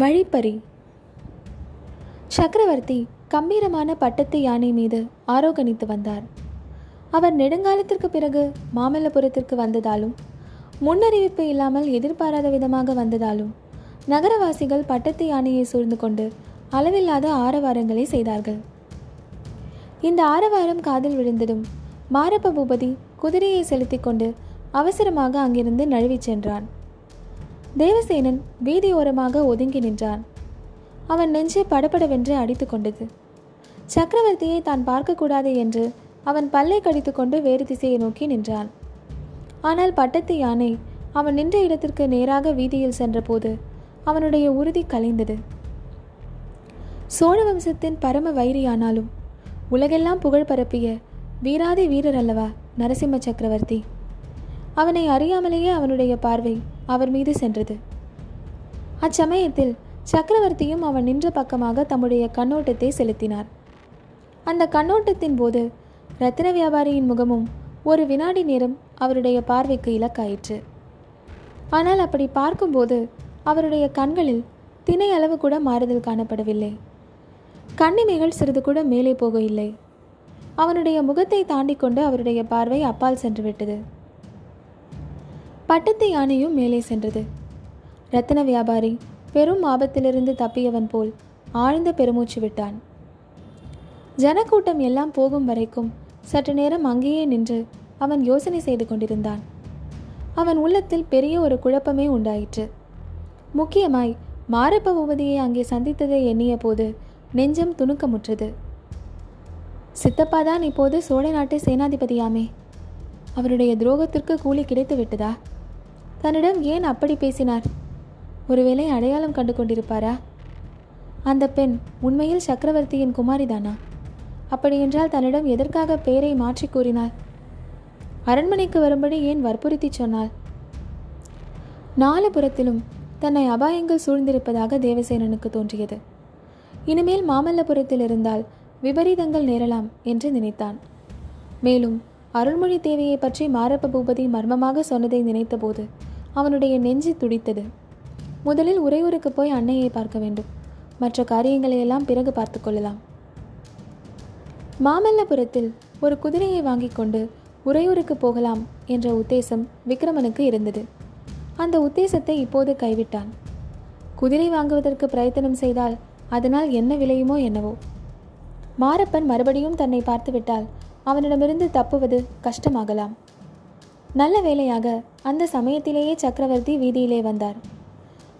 வழிப்பறி. சக்கரவர்த்தி கம்பீரமான பட்டத்து யானை மீது ஆரோகணித்து வந்தார். அவர் நெடுங்காலத்திற்கு பிறகு மாமல்லபுரத்திற்கு வந்ததாலும் முன்னறிவிப்பு இல்லாமல் எதிர்பாராத விதமாக வந்ததாலும் நகரவாசிகள் பட்டத்து யானையை சூழ்ந்து கொண்டு அளவில்லாத ஆரவாரங்களை செய்தார்கள். இந்த ஆரவாரம் காதில் விழுந்ததும் மாரப்ப பூபதி குதிரையை செலுத்தி கொண்டு அவசரமாக அங்கிருந்து நழுவி சென்றான். தேவசேனன் வீதியோரமாக ஒதுங்கி நின்றான். அவன் நெஞ்சு படபடவென்று அடித்து கொண்டது. சக்கரவர்த்தியை தான் பார்க்கக்கூடாது என்று அவன் பல்லை கடித்து கொண்டு வேறு திசையை நோக்கி நின்றான். ஆனால் பட்டத்து யானை அவன் நின்ற இடத்திற்கு நேராக வீதியில் சென்றபோது அவனுடைய உறுதி கலைந்தது. சோழ வம்சத்தின் பரம வைரியானாலும் உலகெல்லாம் புகழ் பரப்பிய வீராதி வீரர் அல்லவா நரசிம்ம சக்கரவர்த்தி. அவனை அறியாமலேயே அவனுடைய பார்வை அவர் மீது சென்றது. அச்சமயத்தில் சக்கரவர்த்தியும் அவன் நின்ற பக்கமாக தம்முடைய கண்ணோட்டத்தை செலுத்தினார். அந்த கண்ணோட்டத்தின் போது ரத்தின வியாபாரியின் முகமும் ஒரு வினாடி நேரம் அவருடைய பார்வைக்கு இலக்காயிற்று. ஆனால் அப்படி பார்க்கும்போது அவருடைய கண்களில் திணை அளவு கூட மாறுதல் காணப்படவில்லை. கண்ணிமைகள் சிறிது கூட மேலே போகவில்லை. அவனுடைய முகத்தை தாண்டி கொண்டு அவருடைய பார்வை அப்பால் சென்றுவிட்டது. பட்டத்து யானையும் மேலே சென்றது. ரத்தின வியாபாரி பெரும் ஆபத்திலிருந்து தப்பியவன் போல் ஆழ்ந்த பெருமூச்சு விட்டான். ஜனக்கூட்டம் எல்லாம் போகும் வரைக்கும் சற்று நேரம் அங்கேயே நின்று அவன் யோசனை செய்து கொண்டிருந்தான். அவன் உள்ளத்தில் பெரிய ஒரு குழப்பமே உண்டாயிற்று. முக்கியமாய் மாரப்ப பூபதியை அங்கே சந்தித்ததை எண்ணிய போது நெஞ்சம் துணுக்கமுற்றது. சித்தப்பாதான் இப்போது சோழ நாட்டு சேனாதிபதியாமே. அவருடைய துரோகத்திற்கு கூலி கிடைத்து விட்டதா? தன்னிடம் ஏன் அப்படி பேசினார்? ஒருவேளை அடையாளம் கண்டு கொண்டிருப்பாரா? அந்த பெண் உண்மையில் சக்கரவர்த்தியின் குமாரிதானா? அப்படியென்றால் தன்னிடம் எதற்காக பெயரை மாற்றி கூறினாள்? அரண்மனைக்கு வரும்படி ஏன் வற்புறுத்தி சொன்னாள்? நாலு புறத்திலும் தன்னை அபாயங்கள் சூழ்ந்திருப்பதாக தேவசேனனுக்கு தோன்றியது. இனிமேல் மாமல்லபுரத்தில் இருந்தால் விபரீதங்கள் நேரலாம் என்று நினைத்தான். மேலும் அருள்மொழி தேவியை பற்றி மாரப்ப பூபதி மர்மமாக சொன்னதை நினைத்தபோது அவனுடைய நெஞ்சு துடித்தது. முதலில் உறையூருக்கு போய் அன்னையை பார்க்க வேண்டும். மற்ற காரியங்களையெல்லாம் பிறகு பார்த்து கொள்ளலாம். மாமல்லபுரத்தில் ஒரு குதிரையை வாங்கி கொண்டு உறையூருக்கு போகலாம் என்ற உத்தேசம் விக்ரமனுக்கு இருந்தது. அந்த உத்தேசத்தை இப்போது கைவிட்டான். குதிரை வாங்குவதற்கு பிரயத்தனம் செய்தால் அதனால் என்ன விளையுமோ என்னவோ. மாரப்பன் மறுபடியும் தன்னை பார்த்துவிட்டால் அவனிடமிருந்து தப்புவது கஷ்டமாகலாம். நல்ல வேளையாக அந்த சமயத்திலேயே சக்கரவர்த்தி வீதியிலே வந்தார்.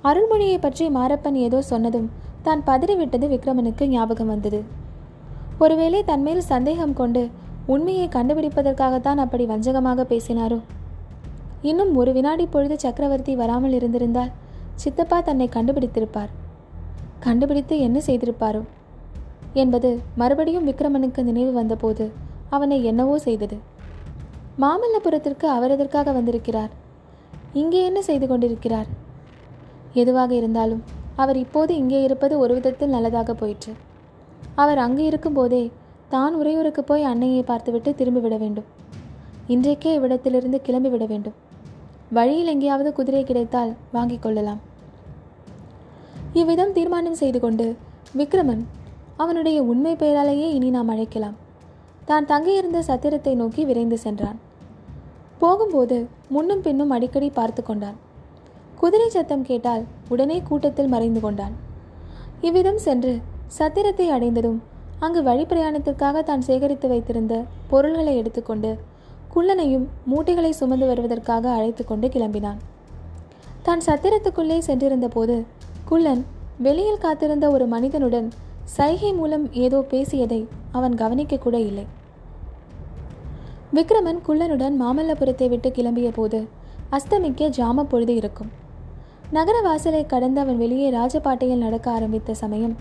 அருள்மொழியை பற்றி மாரப்பன் ஏதோ சொன்னதும் தான் பதறிவிட்டது விக்ரமனுக்கு ஞாபகம் வந்தது. ஒருவேளை தன்மேல் சந்தேகம் கொண்டு உண்மையை கண்டுபிடிப்பதற்காகத்தான் அப்படி வஞ்சகமாக பேசினாரோ? இன்னும் ஒரு வினாடி பொழுது சக்கரவர்த்தி வராமல் இருந்திருந்தால் சித்தப்பா தன்னை கண்டுபிடித்திருப்பார். கண்டுபிடித்து என்ன செய்திருப்பாரோ என்பது மறுபடியும் விக்ரமனுக்கு நினைவு வந்தபோது அவனை என்னவோ செய்தது. மாமல்லபுரத்திற்கு அவர் எதற்காக வந்திருக்கிறார்? இங்கே என்ன செய்து கொண்டிருக்கிறார்? எதுவாக இருந்தாலும் அவர் இப்போது இங்கே இருப்பது ஒரு விதத்தில் நல்லதாக போயிற்று. அவர் அங்கு இருக்கும்போதே தான் உறையூருக்கு போய் அன்னையை பார்த்துவிட்டு திரும்பிவிட வேண்டும். இன்றைக்கே இவ்விடத்திலிருந்து கிளம்பிவிட வேண்டும். வழியில் எங்கேயாவது குதிரை கிடைத்தால் வாங்கிக் கொள்ளலாம். இவ்விதம் தீர்மானம் செய்து கொண்டு விக்ரமன் அவனுடைய உண்மை பெயராலேயே இனி நாம் அழைக்கலாம் தான் தங்கியிருந்த சத்திரத்தை நோக்கி விரைந்து சென்றான். போகும்போது முன்னும் பின்னும் அடிக்கடி பார்த்து கொண்டான். குதிரை சத்தம் கேட்டால் உடனே கூட்டத்தில் மறைந்து கொண்டான். இவ்விதம் சென்று சத்திரத்தை அடைந்ததும் அங்கு வழி பிரயாணத்திற்காக தான் சேகரித்து வைத்திருந்த பொருள்களை எடுத்துக்கொண்டு குள்ளனையும் மூட்டைகளை சுமந்து வருவதற்காக அழைத்து கொண்டு கிளம்பினான். தான் சத்திரத்துக்குள்ளே சென்றிருந்த போது குள்ளன் வெளியில் காத்திருந்த ஒரு மனிதனுடன் சைகை மூலம் ஏதோ பேசியதை அவன் கவனிக்க கூட இல்லை. விக்ரமன் குள்ளனுடன் மாமல்லபுரத்தை விட்டு கிளம்பிய போது அஸ்தமிக்க ஜாம பொழுது இருக்கும். நகர வாசலை கடந்து அவன் வெளியே ராஜபாட்டையில் நடக்க ஆரம்பித்த சமயம்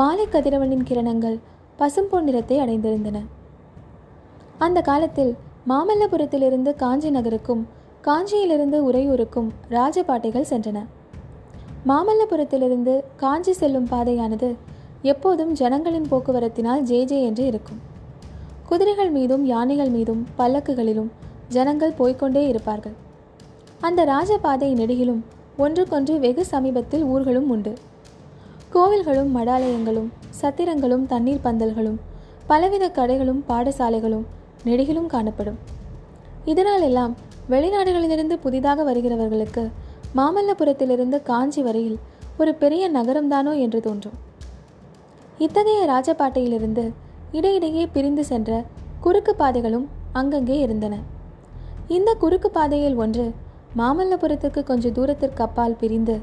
மாலை கதிரவனின் கிரணங்கள் பசும்பொன் நிறத்தை அடைந்திருந்தன. அந்த காலத்தில் மாமல்லபுரத்திலிருந்து காஞ்சி நகருக்கும் காஞ்சியிலிருந்து உறையூருக்கும் ராஜபாட்டைகள் சென்றன. மாமல்லபுரத்திலிருந்து காஞ்சி செல்லும் பாதையானது எப்போதும் ஜனங்களின் போக்குவரத்தினால் ஜே ஜே என்று இருக்கும். குதிரைகள் மீதும் யானைகள் மீதும் பல்லக்குகளிலும் ஜனங்கள் போய்கொண்டே இருப்பார்கள். அந்த ராஜபாதை நெடுகிலும் ஒன்றுக்கொன்று வெகு சமீபத்தில் ஊர்களும் உண்டு. கோவில்களும் மடாலயங்களும் சத்திரங்களும் தண்ணீர் பந்தல்களும் பலவித கடைகளும் பாடசாலைகளும் நெடுகிலும் காணப்படும். இதனாலெல்லாம் வெளிநாடுகளிலிருந்து புதிதாக வருகிறவர்களுக்கு மாமல்லபுரத்திலிருந்து காஞ்சி வரையில் ஒரு பெரிய நகரம்தானோ என்று தோன்றும். இத்தகைய ராஜபாட்டையிலிருந்து இடையிடையே பிரிந்து சென்ற குறுக்கு பாதைகளும் அங்கங்கே இருந்தன. இந்த குறுக்கு பாதையில் ஒன்று மாமல்லபுரத்துக்கு கொஞ்ச தூரத்திற்கு அப்பால் பிரிந்து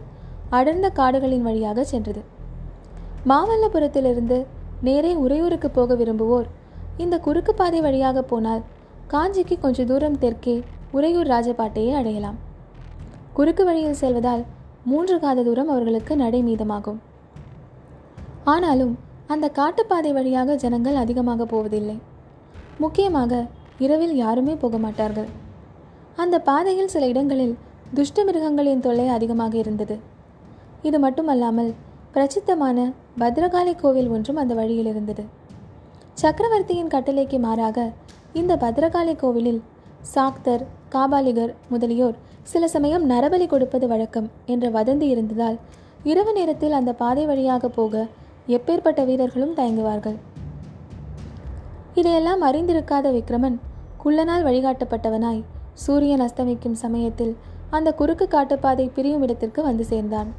அடர்ந்த காடுகளின் வழியாக சென்றது. மாமல்லபுரத்திலிருந்து நேரே உறையூருக்கு போக விரும்புவோர் இந்த குறுக்கு பாதை வழியாக போனால் காஞ்சிக்கு கொஞ்ச தூரம் தெற்கே உறையூர் ராஜபாட்டையை அடையலாம். குறுக்கு வழியில் செல்வதால் 3 காத தூரம் அவர்களுக்கு நடைமீதமாகும். ஆனாலும் அந்த காட்டுப்பாதை வழியாக ஜனங்கள் அதிகமாக போவதில்லை. முக்கியமாக இரவில் யாருமே போக மாட்டார்கள். அந்த பாதையில் சில இடங்களில் துஷ்ட மிருகங்களின் தொல்லை அதிகமாக இருந்தது. இது மட்டுமல்லாமல் பிரசித்தமான பத்ரகாளி கோவில் ஒன்றும் அந்த வழியில் இருந்தது. சக்கரவர்த்தியின் கட்டளைக்கு மாறாக இந்த பத்ரகாளி கோவிலில் சாக்தர், காபாலிகர் முதலியோர் சில சமயம் நரபலி கொடுப்பது வழக்கம் என்ற வதந்தி இருந்ததால் இரவு நேரத்தில் அந்த பாதை வழியாக போக எப்பேற்பட்ட வீரர்களும் தயங்குவார்கள். இதையெல்லாம் அறிந்திருக்காத விக்ரமன் குள்ளனால் வழிகாட்டப்பட்டவனாய் சூரியன் அஸ்தமிக்கும் சமயத்தில் அந்த குறுக்கு காட்டுப்பாதை பிரியும் இடத்திற்கு வந்து சேர்ந்தான்.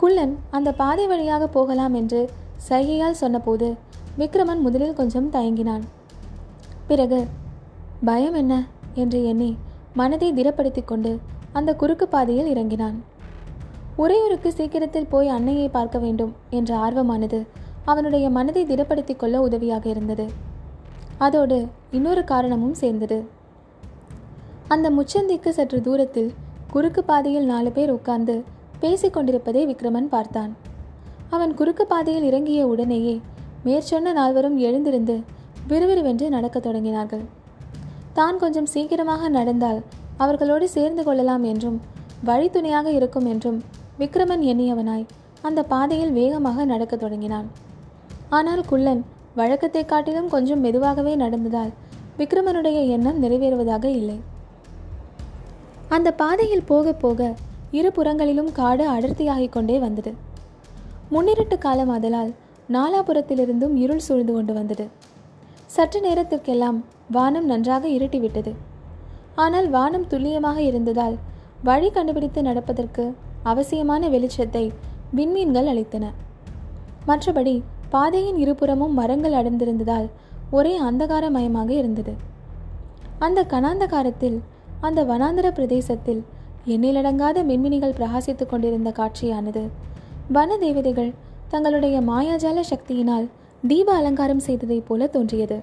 குள்ளன் அந்த பாதை வழியாக போகலாம் என்று சைகையால் சொன்னபோது விக்ரமன் முதலில் கொஞ்சம் தயங்கினான். பிறகு பயம் என்ன என்று எண்ணி மனதை திடப்படுத்தி கொண்டு அந்த குறுக்கு பாதையில் இறங்கினான். உறையூருக்கு சீக்கிரத்தில் போய் அன்னையை பார்க்க வேண்டும் என்ற ஆர்வமானது அவனுடைய மனதை திடப்படுத்தி கொள்ள உதவியாக இருந்தது. அதோடு இன்னொரு காரணமும் சேர்ந்தது. அந்த முச்சந்திக்கு சற்று தூரத்தில் குறுக்கு பாதையில் 4 பேர் உட்கார்ந்து பேசிக்கொண்டிருப்பதை விக்ரமன் பார்த்தான். அவன் குறுக்கு பாதையில் இறங்கிய உடனேயே மேற்சொன்ன 4வரும் எழுந்திருந்து விறுவிறுவென்று நடக்கத் தொடங்கினார்கள். தான் கொஞ்சம் சீக்கிரமாக நடந்தால் அவர்களோடு சேர்ந்து கொள்ளலாம் என்றும் வழித்துணையாக இருக்கும் என்றும் விக்ரமன் எண்ணியவனாய் அந்த பாதையில் வேகமாக நடக்கத் தொடங்கினான். ஆனால் குள்ளன் வழக்கத்தை காட்டிலும் கொஞ்சம் மெதுவாகவே நடந்ததால் விக்ரமனுடைய எண்ணம் நிறைவேறுவதாக இல்லை. அந்த பாதையில் போக போக இரு புறங்களிலும் காடு அடர்த்தியாகிக் கொண்டே வந்தது. முன்னிரட்டு காலம் ஆதலால் நாலாபுரத்திலிருந்தும் இருள் சூழ்ந்து கொண்டு வந்தது. சற்று நேரத்திற்கெல்லாம் வானம் நன்றாக இருட்டிவிட்டது. ஆனால் வானம் துல்லியமாக இருந்ததால் வழி கண்டுபிடித்து நடப்பதற்கு அவசியமான வெளிச்சத்தை விண்மீன்கள் அளித்தன. மற்றபடி பாதையின் இருபுறமும் மரங்கள் அடர்ந்திருந்ததால் ஒரே அந்தகாரமயமாக இருந்தது. அந்த கனாந்தகாரத்தில், அந்த வனாந்தர பிரதேசத்தில் எண்ணிலடங்காத மின்மினிகள் பிரகாசித்து கொண்டிருந்த காட்சியானது வன தேவதைகள் தங்களுடைய மாயாஜால சக்தியினால் தீப அலங்காரம் செய்ததைப் போல தோன்றியது.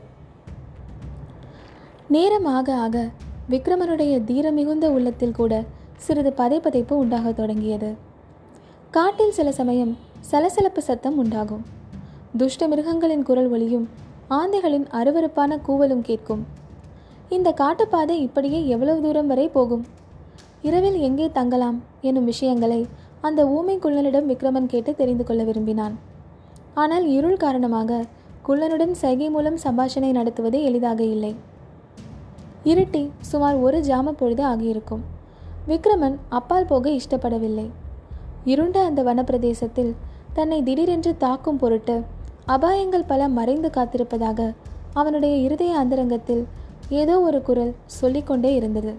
நேரம் ஆக ஆக விக்ரமனுடைய தீரமிகுந்த உள்ளத்தில் கூட சிறிது பதைப்பதைப்பு உண்டாக தொடங்கியது. காட்டில் சில சமயம் சலசலப்பு சத்தம் உண்டாகும். துஷ்ட மிருகங்களின் குரல் ஒலியும் ஆந்தைகளின் அருவருப்பான கூவலும் கேட்கும். இந்த காட்டுப்பாதை இப்படியே எவ்வளவு தூரம் வரை போகும்? இரவில் எங்கே தங்கலாம் என்னும் விஷயங்களை அந்த ஊமை குள்ளனிடம் விக்ரமன் கேட்டு தெரிந்து கொள்ள விரும்பினான். ஆனால் இருள் காரணமாக குள்ளனுடன் சைகை மூலம் சம்பாஷணை நடத்துவது எளிதாக இல்லை. இருட்டி சுமார் 1 ஜாம பொழுது ஆகியிருக்கும். விக்ரமன் அப்பால் போக இஷ்டப்படவில்லை. இருண்ட அந்த வனப்பிரதேசத்தில் தன்னை திடீரென்று தாக்கும் பொருட்டு அபாயங்கள் பல மறைந்து காத்திருப்பதாக அவனுடைய இருதய அந்தரங்கத்தில் ஏதோ ஒரு குரல் சொல்லிக்கொண்டே இருந்தது.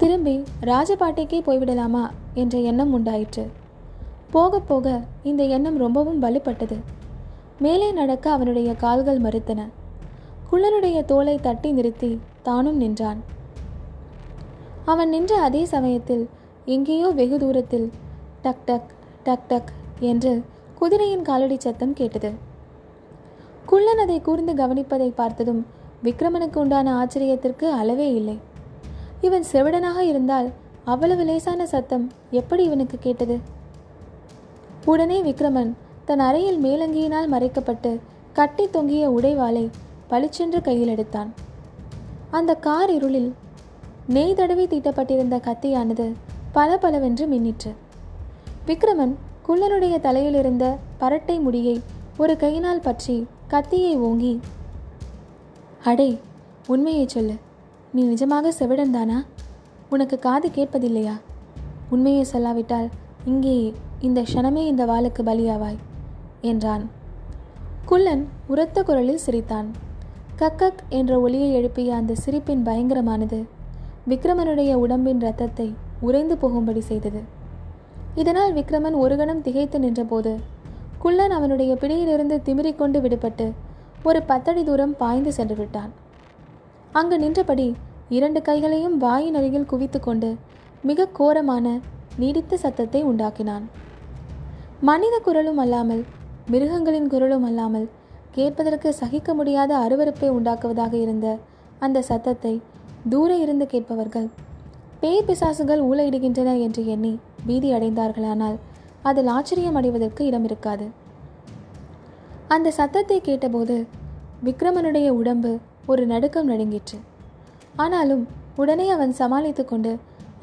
திரும்பி ராஜபாட்டைக்கே போய்விடலாமா என்ற எண்ணம் உண்டாயிற்று. போக போக இந்த எண்ணம் ரொம்பவும் வலுப்பட்டது. மேலே நடக்க அவனுடைய கால்கள் மறுத்தன. குள்ளனுடைய தோலை தட்டி நிறுத்தி தானும் நின்றான். அவன் நின்ற அதே சமயத்தில் எங்கேயோ வெகு தூரத்தில் டக் டக் டக் டக் என்று குதிரையின் காலடி சத்தம் கேட்டது. குள்ளன் அதை கூர்ந்து கவனிப்பதை பார்த்ததும் விக்ரமனுக்கு உண்டான ஆச்சரியத்திற்கு அளவே இல்லை. இவன் செவிடனாக இருந்தால் அவ்வளவு லேசான சத்தம் எப்படி இவனுக்கு கேட்டது? உடனே விக்ரமன் தன் அறையில் மேலங்கியினால் மறைக்கப்பட்டு கட்டி தொங்கிய உடைவாளை பளிச்சென்று கையில் எடுத்தான். அந்த கார் இருளில் நெய் தடவி தீட்டப்பட்டிருந்த கத்தியானது பல பலவென்று மின்னிற்று. விக்ரமன் குள்ளனுடைய தலையிலிருந்த பரட்டை முடியை ஒரு கையினால் பற்றி கத்தியை ஓங்கி, "அடே, உண்மையை சொல்லு. நீ நிஜமாக செவிடன் தானா? உனக்கு காது கேட்பதில்லையா? உண்மையை சொல்லாவிட்டால் இங்கே இந்த க்ஷணமே இந்த வாளுக்கு பலியாவாய் என்றான். குள்ளன் உரத்த குரலில் சிரித்தான். கக்கக் என்ற ஒலியை எழுப்பிய அந்த சிரிப்பின் பயங்கரமானது விக்ரமனுடைய உடம்பின் இரத்தத்தை உறைந்து போகும்படி செய்தது. இதனால் விக்ரமன் ஒரு கணம் திகைத்து நின்றபோது குள்ளன் அவனுடைய பிடியிலிருந்து திமிரிக்கொண்டு விடுபட்டு ஒரு 10 அடி தூரம் பாய்ந்து சென்று விட்டான். அங்கு நின்றபடி 2 கைகளையும் வாயின் அருகில் குவித்து கொண்டு மிக கோரமான நீடித்த சத்தத்தை உண்டாக்கினான். மனித குரலும் அல்லாமல் மிருகங்களின் குரலும் அல்லாமல் கேட்பதற்கு சகிக்க முடியாத அருவருப்பை உண்டாக்குவதாக இருந்த அந்த சத்தத்தை தூர இருந்து கேட்பவர்கள் பேய் பிசாசுகள் ஊழையிடுகின்றன என்று எண்ணி பீதி அடைந்தார்களானால் அதில் ஆச்சரியம் அடைவதற்கு இடம் இருக்காது. அந்த சத்தத்தை கேட்டபோது விக்ரமனுடைய உடம்பு ஒரு நடுக்கம் நடுங்கிற்று. ஆனாலும் உடனே அவன் சமாளித்து கொண்டு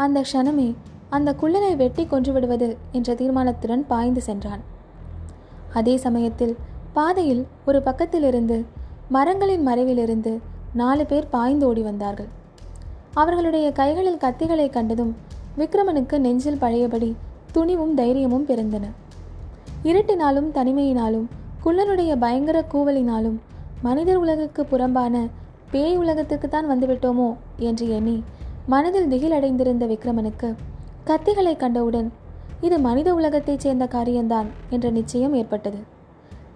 அந்த க்ஷணமே அந்த குள்ளனை வெட்டி கொன்று விடுவது என்ற தீர்மானத்துடன் பாய்ந்து சென்றான். அதே சமயத்தில் பாதையில் ஒரு பக்கத்திலிருந்து மரங்களின் மறைவிலிருந்து 4 பேர் பாய்ந்து ஓடி வந்தார்கள். அவர்களுடைய கைகளில் கத்திகளை கண்டதும் விக்ரமனுக்கு நெஞ்சில் பழையபடி துணிவும் தைரியமும் பிறந்தன. இருட்டினாலும் தனிமையினாலும் குள்ளனுடைய பயங்கர கூவலினாலும் மனிதர் உலகுக்கு புறம்பான பேய் உலகத்துக்குத்தான் வந்துவிட்டோமோ என்று எண்ணி மனதில் திகிலடைந்திருந்த விக்ரமனுக்கு கத்திகளை கண்டவுடன் இது மனித உலகத்தைச் சேர்ந்த காரியம்தான் என்ற நிச்சயம் ஏற்பட்டது.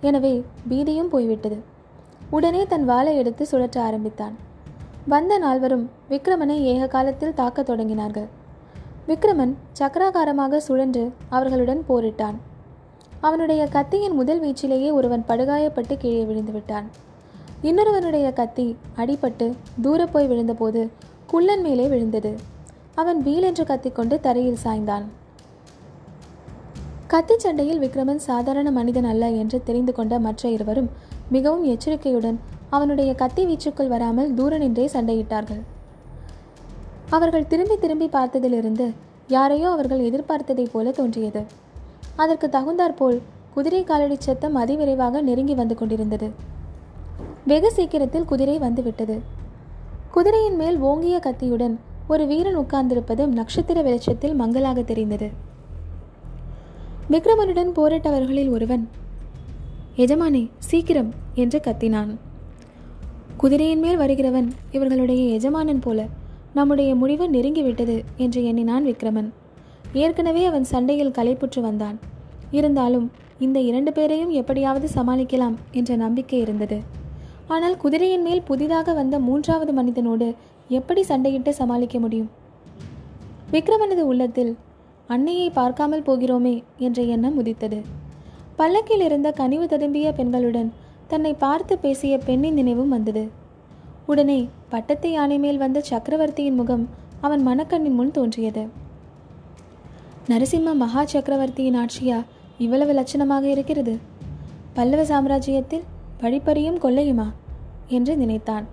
எனவே பீதியும் போய்விட்டது. உடனே தன் வாளை எடுத்து சுழற்ற ஆரம்பித்தான். வந்த 4 விக்ரமனை ஏக காலத்தில் தாக்கத் தொடங்கினார்கள். விக்ரமன் சக்கராகாரமாக சுழன்று அவர்களுடன் போரிட்டான். அவனுடைய கத்தியின் முதல் வீச்சிலேயே ஒருவன் படுகாயப்பட்டு கீழே விழுந்து விட்டான். இன்னொருவனுடைய கத்தி அடிபட்டு தூரப் போய் விழுந்தபோது குள்ளன் மேலே விழுந்தது. அவன் வீலென்று கத்திக்கொண்டு தரையில் சாய்ந்தான். கத்தி சண்டையில் விக்ரமன் சாதாரண மனிதன் அல்ல என்று தெரிந்து கொண்ட மற்ற 2 மிகவும் எச்சரிக்கையுடன் அவனுடைய கத்தி வீச்சுக்குள் வராமல் தூர நின்றே சண்டையிட்டார்கள். அவர்கள் திரும்பி திரும்பி பார்த்ததிலிருந்து யாரையோ அவர்கள் எதிர்பார்த்ததைப் போல தோன்றியது. அதற்கு தகுந்தாற்போல் குதிரை காலடி சத்தம் அதிவிரைவாக நெருங்கி வந்து கொண்டிருந்தது. வெகு சீக்கிரத்தில் குதிரை வந்துவிட்டது. குதிரையின் மேல் ஓங்கிய கத்தியுடன் ஒரு வீரன் உட்கார்ந்திருப்பது நட்சத்திர வெளிச்சத்தில் மங்கலாக தெரிந்தது. விக்ரமனுடன் போரிட்டவர்களில் ஒருவன் எஜமானே சீக்கிரம் என்று கத்தினான். குதிரையின் மேல் வருகிறவன் இவர்களுடைய எஜமானன் போல நம்முடைய முடிவு நெருங்கிவிட்டது என்று எண்ணினான் விக்ரமன். ஏற்கனவே அவன் சண்டையில் களைப்புற்று வந்தான். இருந்தாலும் இந்த 2 பேரையும் எப்படியாவது சமாளிக்கலாம் என்ற நம்பிக்கை இருந்தது. ஆனால் குதிரையின் மேல் புதிதாக வந்த 3வது மனிதனோடு எப்படி சண்டையிட்டு சமாளிக்க முடியும்? விக்ரமனது உள்ளத்தில் அன்னையை பார்க்காமல் போகிறோமே என்ற எண்ணம் உதித்தது. பல்லக்கில் இருந்த கனிவு ததும்பிய பெண்களுடன் தன்னை பார்த்து பேசிய பெண்ணின் நினைவும் வந்தது. உடனே பட்டத்து யானை மேல் வந்த சக்கரவர்த்தியின் முகம் அவன் மனக்கண்ணின் முன் தோன்றியது. நரசிம்ம மகா சக்கரவர்த்தியின் ஆட்சியா இவ்வளவு லட்சணமாக இருக்கிறது? பல்லவ சாம்ராஜ்யத்தில் வழிப்பறியும் கொள்ளையுமா என்று நினைத்தான்.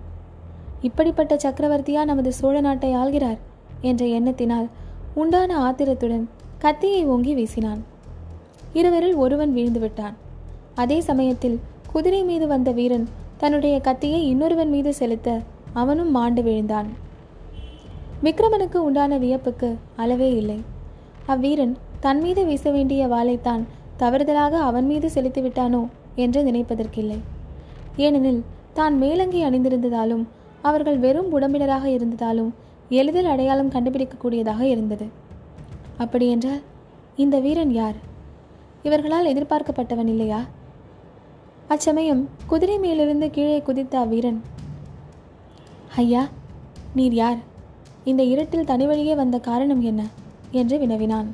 இப்படிப்பட்ட சக்கரவர்த்தியா நமது சோழ நாட்டை ஆள்கிறார் என்ற எண்ணத்தினால் உண்டான ஆத்திரத்துடன் கத்தியை ஓங்கி வீசினான். இருவரில் ஒருவன் வீழ்ந்துவிட்டான். அதே சமயத்தில் குதிரை மீது வந்த வீரன் தன்னுடைய கத்தியை இன்னொருவன் மீது செலுத்த அவனும் மாண்டு விழுந்தான். விக்ரமனுக்கு உண்டான வியப்புக்கு அளவே இல்லை. அவ்வீரன் தன் மீது வீச வேண்டிய வாளைத்தான் தவறுதலாக அவன் மீது செலுத்திவிட்டானோ என்று நினைப்பதற்கில்லை. ஏனெனில் தான் மேலங்கி அணிந்திருந்ததாலும் அவர்கள் வெறும் உடம்பினராக இருந்ததாலும் எளிதில் அடையாளம் கண்டுபிடிக்கக்கூடியதாக இருந்தது. அப்படியென்றால் இந்த வீரன் யார்? இவர்களால் எதிர்பார்க்கப்பட்டவன் இல்லையா? அச்சமயம் குதிரை மேலிருந்து கீழே குதித்த அவ்வீரன், ஐயா நீர் யார்? இந்த இருட்டில் தனி வழியே வந்த காரணம் என்ன என்று வினவினான்.